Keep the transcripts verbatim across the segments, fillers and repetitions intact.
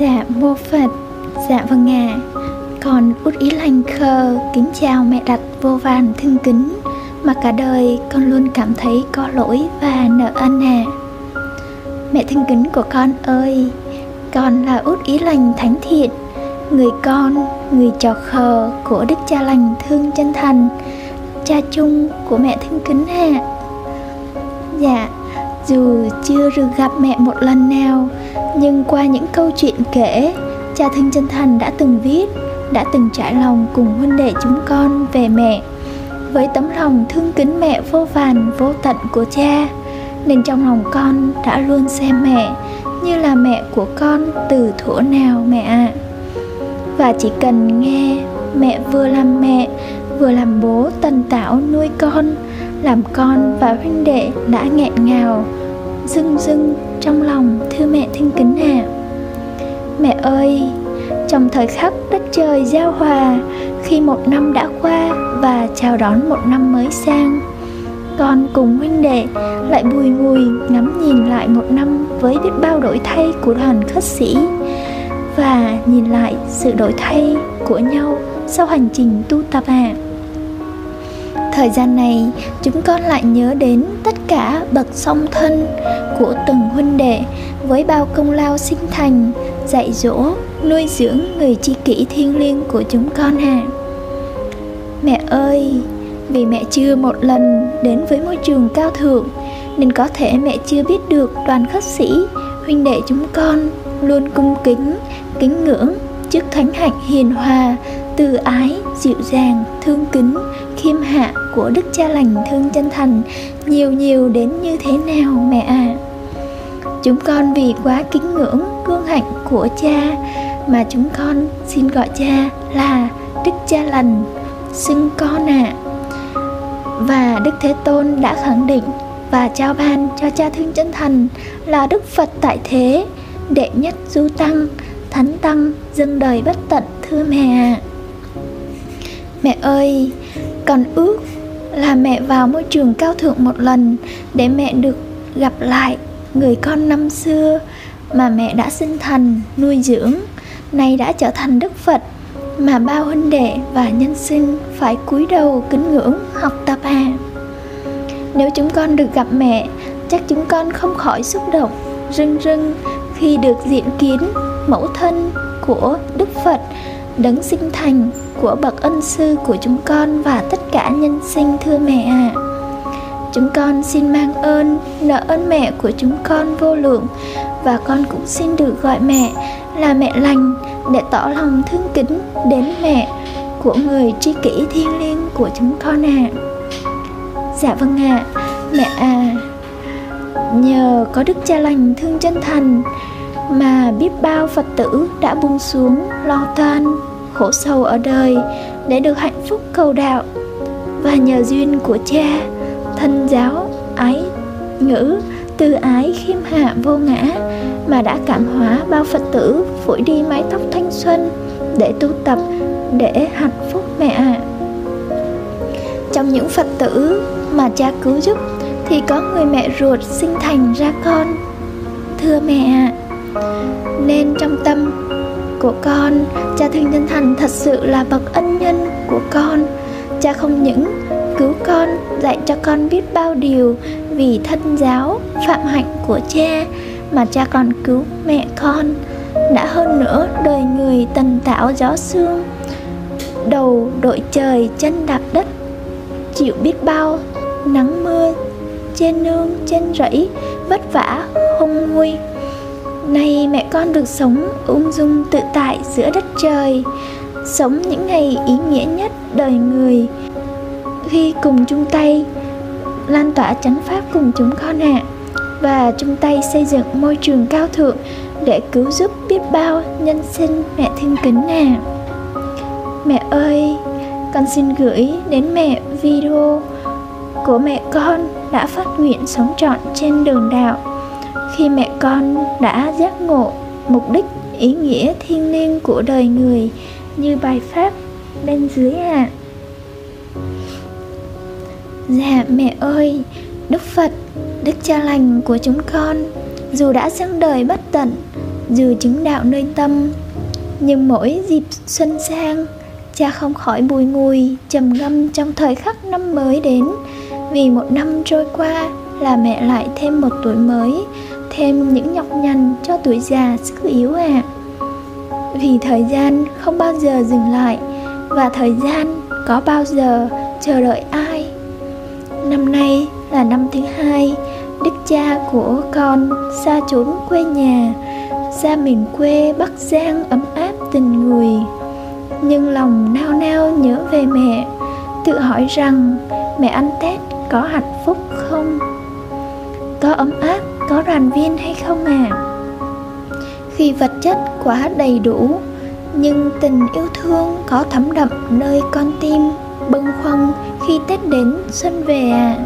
Dạ mô Phật. Dạ vâng ạ. À. Con Út Ý Lành Khờ kính chào mẹ đặt vô vàn thương kính, mà cả đời con luôn cảm thấy có lỗi và nợ ân ạ. À. Mẹ thương kính của con ơi, con là Út Ý Lành Thánh Thiện, người con, người trò khờ của Đức Cha Lành Thương Chân Thành, cha chung của mẹ thương kính ạ. À. Dạ, dù chưa được gặp mẹ một lần nào, nhưng qua những câu chuyện kể, cha Thương Chân Thành đã từng viết, đã từng trải lòng cùng huynh đệ chúng con về mẹ. Với tấm lòng thương kính mẹ vô vàn vô tận của cha, nên trong lòng con đã luôn xem mẹ như là mẹ của con từ thuở nào mẹ ạ. Và chỉ cần nghe mẹ vừa làm mẹ, vừa làm bố tần tảo nuôi con, làm con và huynh đệ đã nghẹn ngào, rưng rưng trong lòng thưa mẹ thương kính ạ. Mẹ ơi, trong thời khắc đất trời giao hòa, khi một năm đã qua và chào đón một năm mới sang, con cùng huynh đệ lại bùi ngùi ngắm nhìn lại một năm với biết bao đổi thay của đoàn khất sĩ, và nhìn lại sự đổi thay của nhau sau hành trình tu tập ạ. Thời gian này, chúng con lại nhớ đến tất cả bậc song thân của từng huynh đệ với bao công lao sinh thành, dạy dỗ, nuôi dưỡng người tri kỷ thiêng liêng của chúng con ạ. Mẹ ơi, vì mẹ chưa một lần đến với môi trường cao thượng, nên có thể mẹ chưa biết được đoàn khất sĩ, huynh đệ chúng con luôn cung kính, kính ngưỡng trước thánh hạnh hiền hòa, từ ái, dịu dàng, thương kính, khiêm hạ của Đức Cha Lành Thương Chân Thành nhiều nhiều đến như thế nào mẹ ạ. À. Chúng con vì quá kính ngưỡng gương hạnh của cha mà chúng con xin gọi cha là Đức Cha Lành, xưng con ạ. À. Và Đức Thế Tôn đã khẳng định và trao ban cho cha Thương Chân Thành là Đức Phật tại thế, đệ nhất du tăng, thánh tăng dâng đời bất tận thưa mẹ. Mẹ ơi, con ước là mẹ vào môi trường cao thượng một lần để mẹ được gặp lại người con năm xưa mà mẹ đã sinh thành, nuôi dưỡng, nay đã trở thành Đức Phật mà bao huynh đệ và nhân sinh phải cúi đầu kính ngưỡng học tập à. Nếu chúng con được gặp mẹ, chắc chúng con không khỏi xúc động, rưng rưng khi được diện kiến mẫu thân của Đức Phật, đấng sinh thành của bậc ân sư của chúng con và tất cả nhân sinh thưa mẹ ạ. À. Chúng con xin mang ơn, nợ ơn mẹ của chúng con vô lượng, và con cũng xin được gọi mẹ là mẹ lành để tỏ lòng thương kính đến mẹ của người tri kỷ thiêng liêng của chúng con ạ. À. Dạ vâng ạ, à, mẹ à, nhờ có Đức Cha Lành Thương Chân Thành mà biết bao Phật tử đã buông xuống lo toan, khổ sầu ở đời để được hạnh phúc cầu đạo. Và nhờ duyên của cha, thân giáo, ái, ngữ, từ ái khiêm hạ vô ngã mà đã cảm hóa bao Phật tử phủi đi mái tóc thanh xuân để tu tập, để hạnh phúc mẹ ạ. Trong những Phật tử mà cha cứu giúp thì có người mẹ ruột sinh thành ra con thưa mẹ ạ. Nên trong tâm của con, cha Thương Chân Thành thật sự là bậc ân nhân của con. Cha không những cứu con, dạy cho con biết bao điều vì thân giáo, phạm hạnh của cha, mà cha còn cứu mẹ con. Đã hơn nữa, đời người tần tảo gió sương, đầu đội trời, chân đạp đất, chịu biết bao nắng mưa, trên nương, trên rẫy, vất vả, không nguôi. Nay mẹ con được sống ung dung tự tại giữa đất trời, sống những ngày ý nghĩa nhất đời người khi cùng chung tay lan tỏa chánh pháp cùng chúng con ạ, và chung tay xây dựng môi trường cao thượng để cứu giúp biết bao nhân sinh mẹ thương kính ạ. Mẹ ơi, con xin gửi đến mẹ video của mẹ con đã phát nguyện sống trọn trên đường đạo, khi mẹ con đã giác ngộ mục đích ý nghĩa thiêng liêng của đời người như bài pháp bên dưới ạ. À. Dạ mẹ ơi, Đức Phật, Đức Cha Lành của chúng con dù đã dâng đời bất tận dù chứng đạo nơi tâm. Nhưng mỗi dịp xuân sang, cha không khỏi bùi ngùi trầm ngâm trong thời khắc năm mới đến, vì một năm trôi qua là mẹ lại thêm một tuổi mới, thêm những nhọc nhằn cho tuổi già sức yếu ạ. Vì thời gian không bao giờ dừng lại, và thời gian có bao giờ chờ đợi ai. Năm nay là năm thứ hai, đức cha của con xa chốn quê nhà, xa miền quê Bắc Giang ấm áp tình người. Nhưng lòng nao nao nhớ về mẹ, tự hỏi rằng mẹ ăn Tết có hạnh phúc không? Có ấm áp, có đoàn viên hay không ạ? À? Khi vật chất quá đầy đủ, nhưng tình yêu thương có thấm đậm nơi con tim, bâng khuâng khi Tết đến xuân về ạ. À.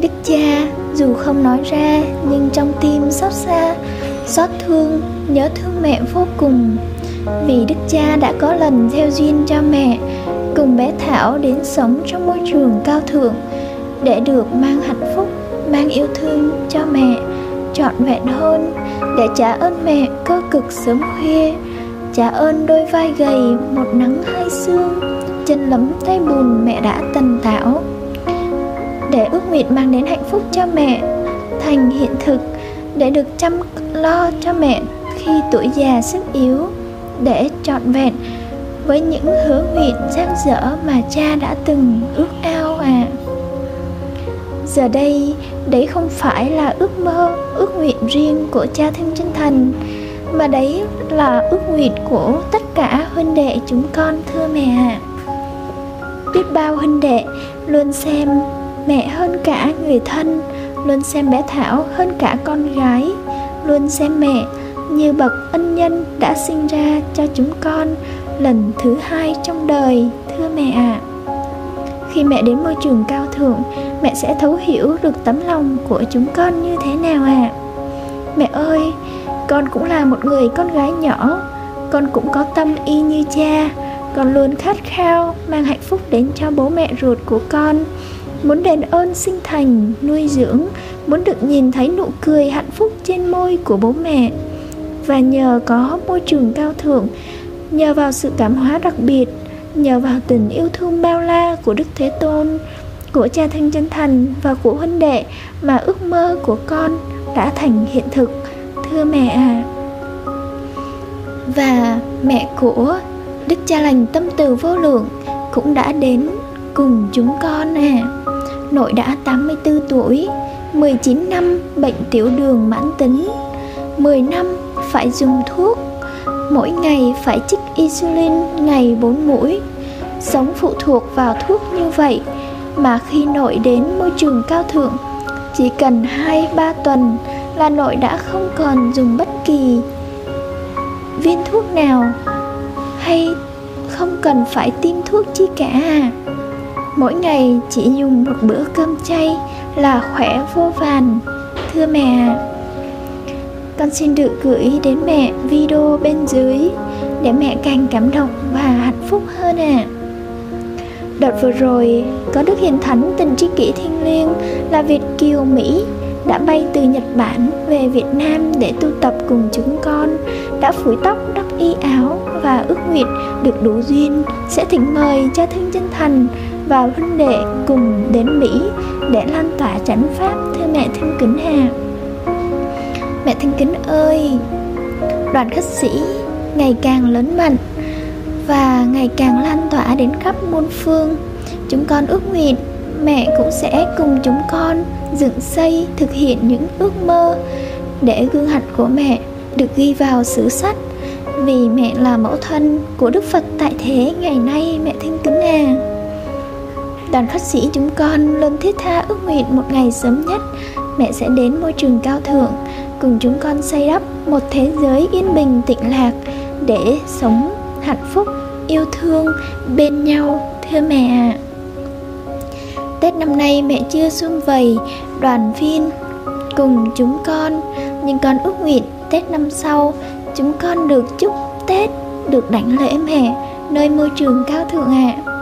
Đức cha dù không nói ra, nhưng trong tim xót xa, xót thương, nhớ thương mẹ vô cùng. Vì đức cha đã có lần gieo duyên cho mẹ cùng bé Thảo đến sống trong môi trường cao thượng, để được mang hạnh phúc, mang yêu thương cho mẹ trọn vẹn hơn, để trả ơn mẹ cơ cực sớm khuya, trả ơn đôi vai gầy một nắng hai sương, chân lấm tay bùn mẹ đã tần tảo, để ước nguyện mang đến hạnh phúc cho mẹ thành hiện thực, để được chăm lo cho mẹ khi tuổi già sức yếu, để trọn vẹn với những hứa nguyện rạng rỡ mà cha đã từng ước ao à. Giờ đây, đấy không phải là ước mơ, ước nguyện riêng của cha thương chân thành, mà đấy là ước nguyện của tất cả huynh đệ chúng con thưa mẹ. Biết bao huynh đệ luôn xem mẹ hơn cả người thân, luôn xem bé Thảo hơn cả con gái, luôn xem mẹ như bậc ân nhân đã sinh ra cho chúng con lần thứ hai trong đời thưa mẹ ạ. Khi mẹ đến môi trường cao thượng, mẹ sẽ thấu hiểu được tấm lòng của chúng con như thế nào ạ. Mẹ ơi, con cũng là một người con gái nhỏ, con cũng có tâm y như cha, con luôn khát khao mang hạnh phúc đến cho bố mẹ ruột của con, muốn đền ơn sinh thành nuôi dưỡng, muốn được nhìn thấy nụ cười hạnh phúc trên môi của bố mẹ. Và nhờ có môi trường cao thượng, nhờ vào sự cảm hóa đặc biệt, nhờ vào tình yêu thương bao la của Đức Thế Tôn, của cha thương chân thành và của huynh đệ, mà ước mơ của con đã thành hiện thực thưa mẹ à. Và mẹ của đức cha lành tâm từ vô lượng cũng đã đến cùng chúng con à. Nội đã tám mươi tư tuổi, mười chín năm bệnh tiểu đường mãn tính, mười năm phải dùng thuốc, mỗi ngày phải chích insulin ngày bốn mũi, sống phụ thuộc vào thuốc như vậy. Mà khi nội đến môi trường cao thượng, chỉ cần hai ba tuần là nội đã không còn dùng bất kỳ viên thuốc nào, hay không cần phải tiêm thuốc chi cả. Mỗi ngày chỉ dùng một bữa cơm chay là khỏe vô vàn thưa mẹ. Con xin được gửi đến mẹ video bên dưới để mẹ càng cảm động và hạnh phúc hơn ạ. À. Đợt vừa rồi, có Đức Hiền Thánh Tình Tri Kỷ Thiêng Liêng là Việt kiều Mỹ đã bay từ Nhật Bản về Việt Nam để tu tập cùng chúng con, đã phủi tóc đắp y áo và ước nguyện được đủ duyên sẽ thỉnh mời cha thương chân thành và huynh đệ cùng đến Mỹ để lan tỏa chánh pháp thưa mẹ thương kính hà. Mẹ thương kính ơi, đoàn khất sĩ ngày càng lớn mạnh và ngày càng lan tỏa đến khắp muôn phương. Chúng con ước nguyện mẹ cũng sẽ cùng chúng con dựng xây thực hiện những ước mơ, để gương hạnh của mẹ được ghi vào sử sách, vì mẹ là mẫu thân của Đức Phật tại thế ngày nay mẹ thương kính à. Đoàn khất sĩ chúng con luôn thiết tha ước nguyện một ngày sớm nhất mẹ sẽ đến môi trường cao thượng, cùng chúng con xây đắp một thế giới yên bình tịnh lạc, để sống hạnh phúc, yêu thương bên nhau thưa mẹ ạ. Tết năm nay mẹ chưa sum vầy đoàn viên cùng chúng con, nhưng con ước nguyện Tết năm sau chúng con được chúc Tết, được đảnh lễ mẹ nơi môi trường cao thượng ạ. À.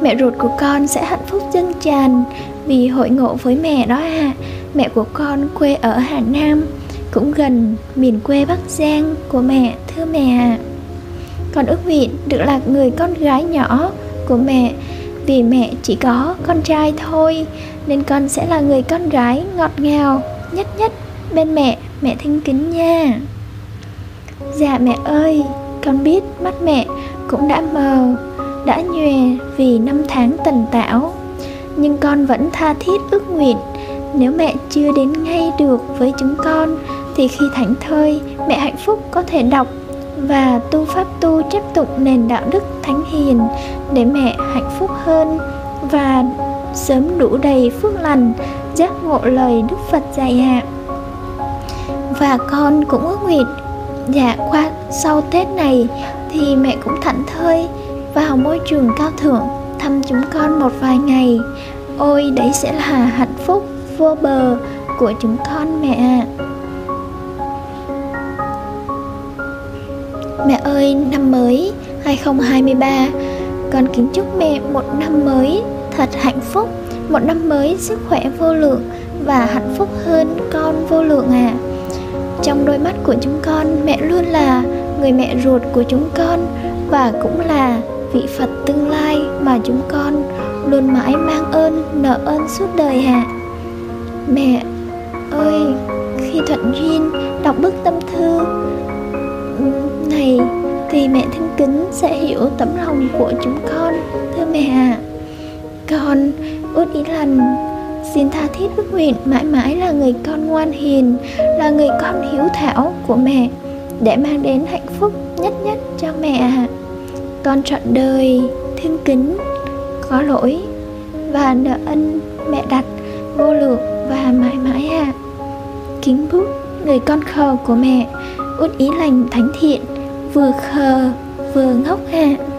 Mẹ ruột của con sẽ hạnh phúc dâng tràn vì hội ngộ với mẹ đó ạ. À. Mẹ của con quê ở Hà Nam, cũng gần miền quê Bắc Giang của mẹ, thưa mẹ. Con ước nguyện được là người con gái nhỏ của mẹ, vì mẹ chỉ có con trai thôi, nên con sẽ là người con gái ngọt ngào nhất nhất bên mẹ, mẹ thân kính nha. Dạ mẹ ơi, con biết mắt mẹ cũng đã mờ, đã nhòe vì năm tháng tần tảo, nhưng con vẫn tha thiết ước nguyện nếu mẹ chưa đến ngay được với chúng con, thì khi thảnh thơi mẹ hạnh phúc có thể đọc và tu pháp tu tiếp tục nền đạo đức thánh hiền để mẹ hạnh phúc hơn và sớm đủ đầy phước lành, giác ngộ lời Đức Phật dạy hạ. Và con cũng ước nguyện, dạ qua sau Tết này thì mẹ cũng thảnh thơi vào môi trường cao thượng thăm chúng con một vài ngày. Ôi đấy sẽ là hạnh phúc vô bờ của chúng con mẹ ạ. Mẹ ơi, năm mới hai không hai ba, con kính chúc mẹ một năm mới thật hạnh phúc, một năm mới sức khỏe vô lượng và hạnh phúc hơn con vô lượng ạ. À, trong đôi mắt của chúng con, mẹ luôn là người mẹ ruột của chúng con và cũng là vị Phật tương lai mà chúng con luôn mãi mang ơn, nợ ơn suốt đời ạ. À, mẹ ơi, khi thuận duyên đọc bức tâm thư này thì mẹ thân kính sẽ hiểu tấm lòng của chúng con, thưa mẹ ạ. Con út Ý Lành xin tha thiết ước nguyện mãi mãi là người con ngoan hiền, là người con hiếu thảo của mẹ, để mang đến hạnh phúc nhất nhất cho mẹ ạ. Con trọn đời thương kính, có lỗi và nợ ân mẹ đặt vô lượng và mãi mãi ạ. Kính bút người con khờ của mẹ, út Ý Lành thánh thiện, vừa khờ vừa ngốc ạ.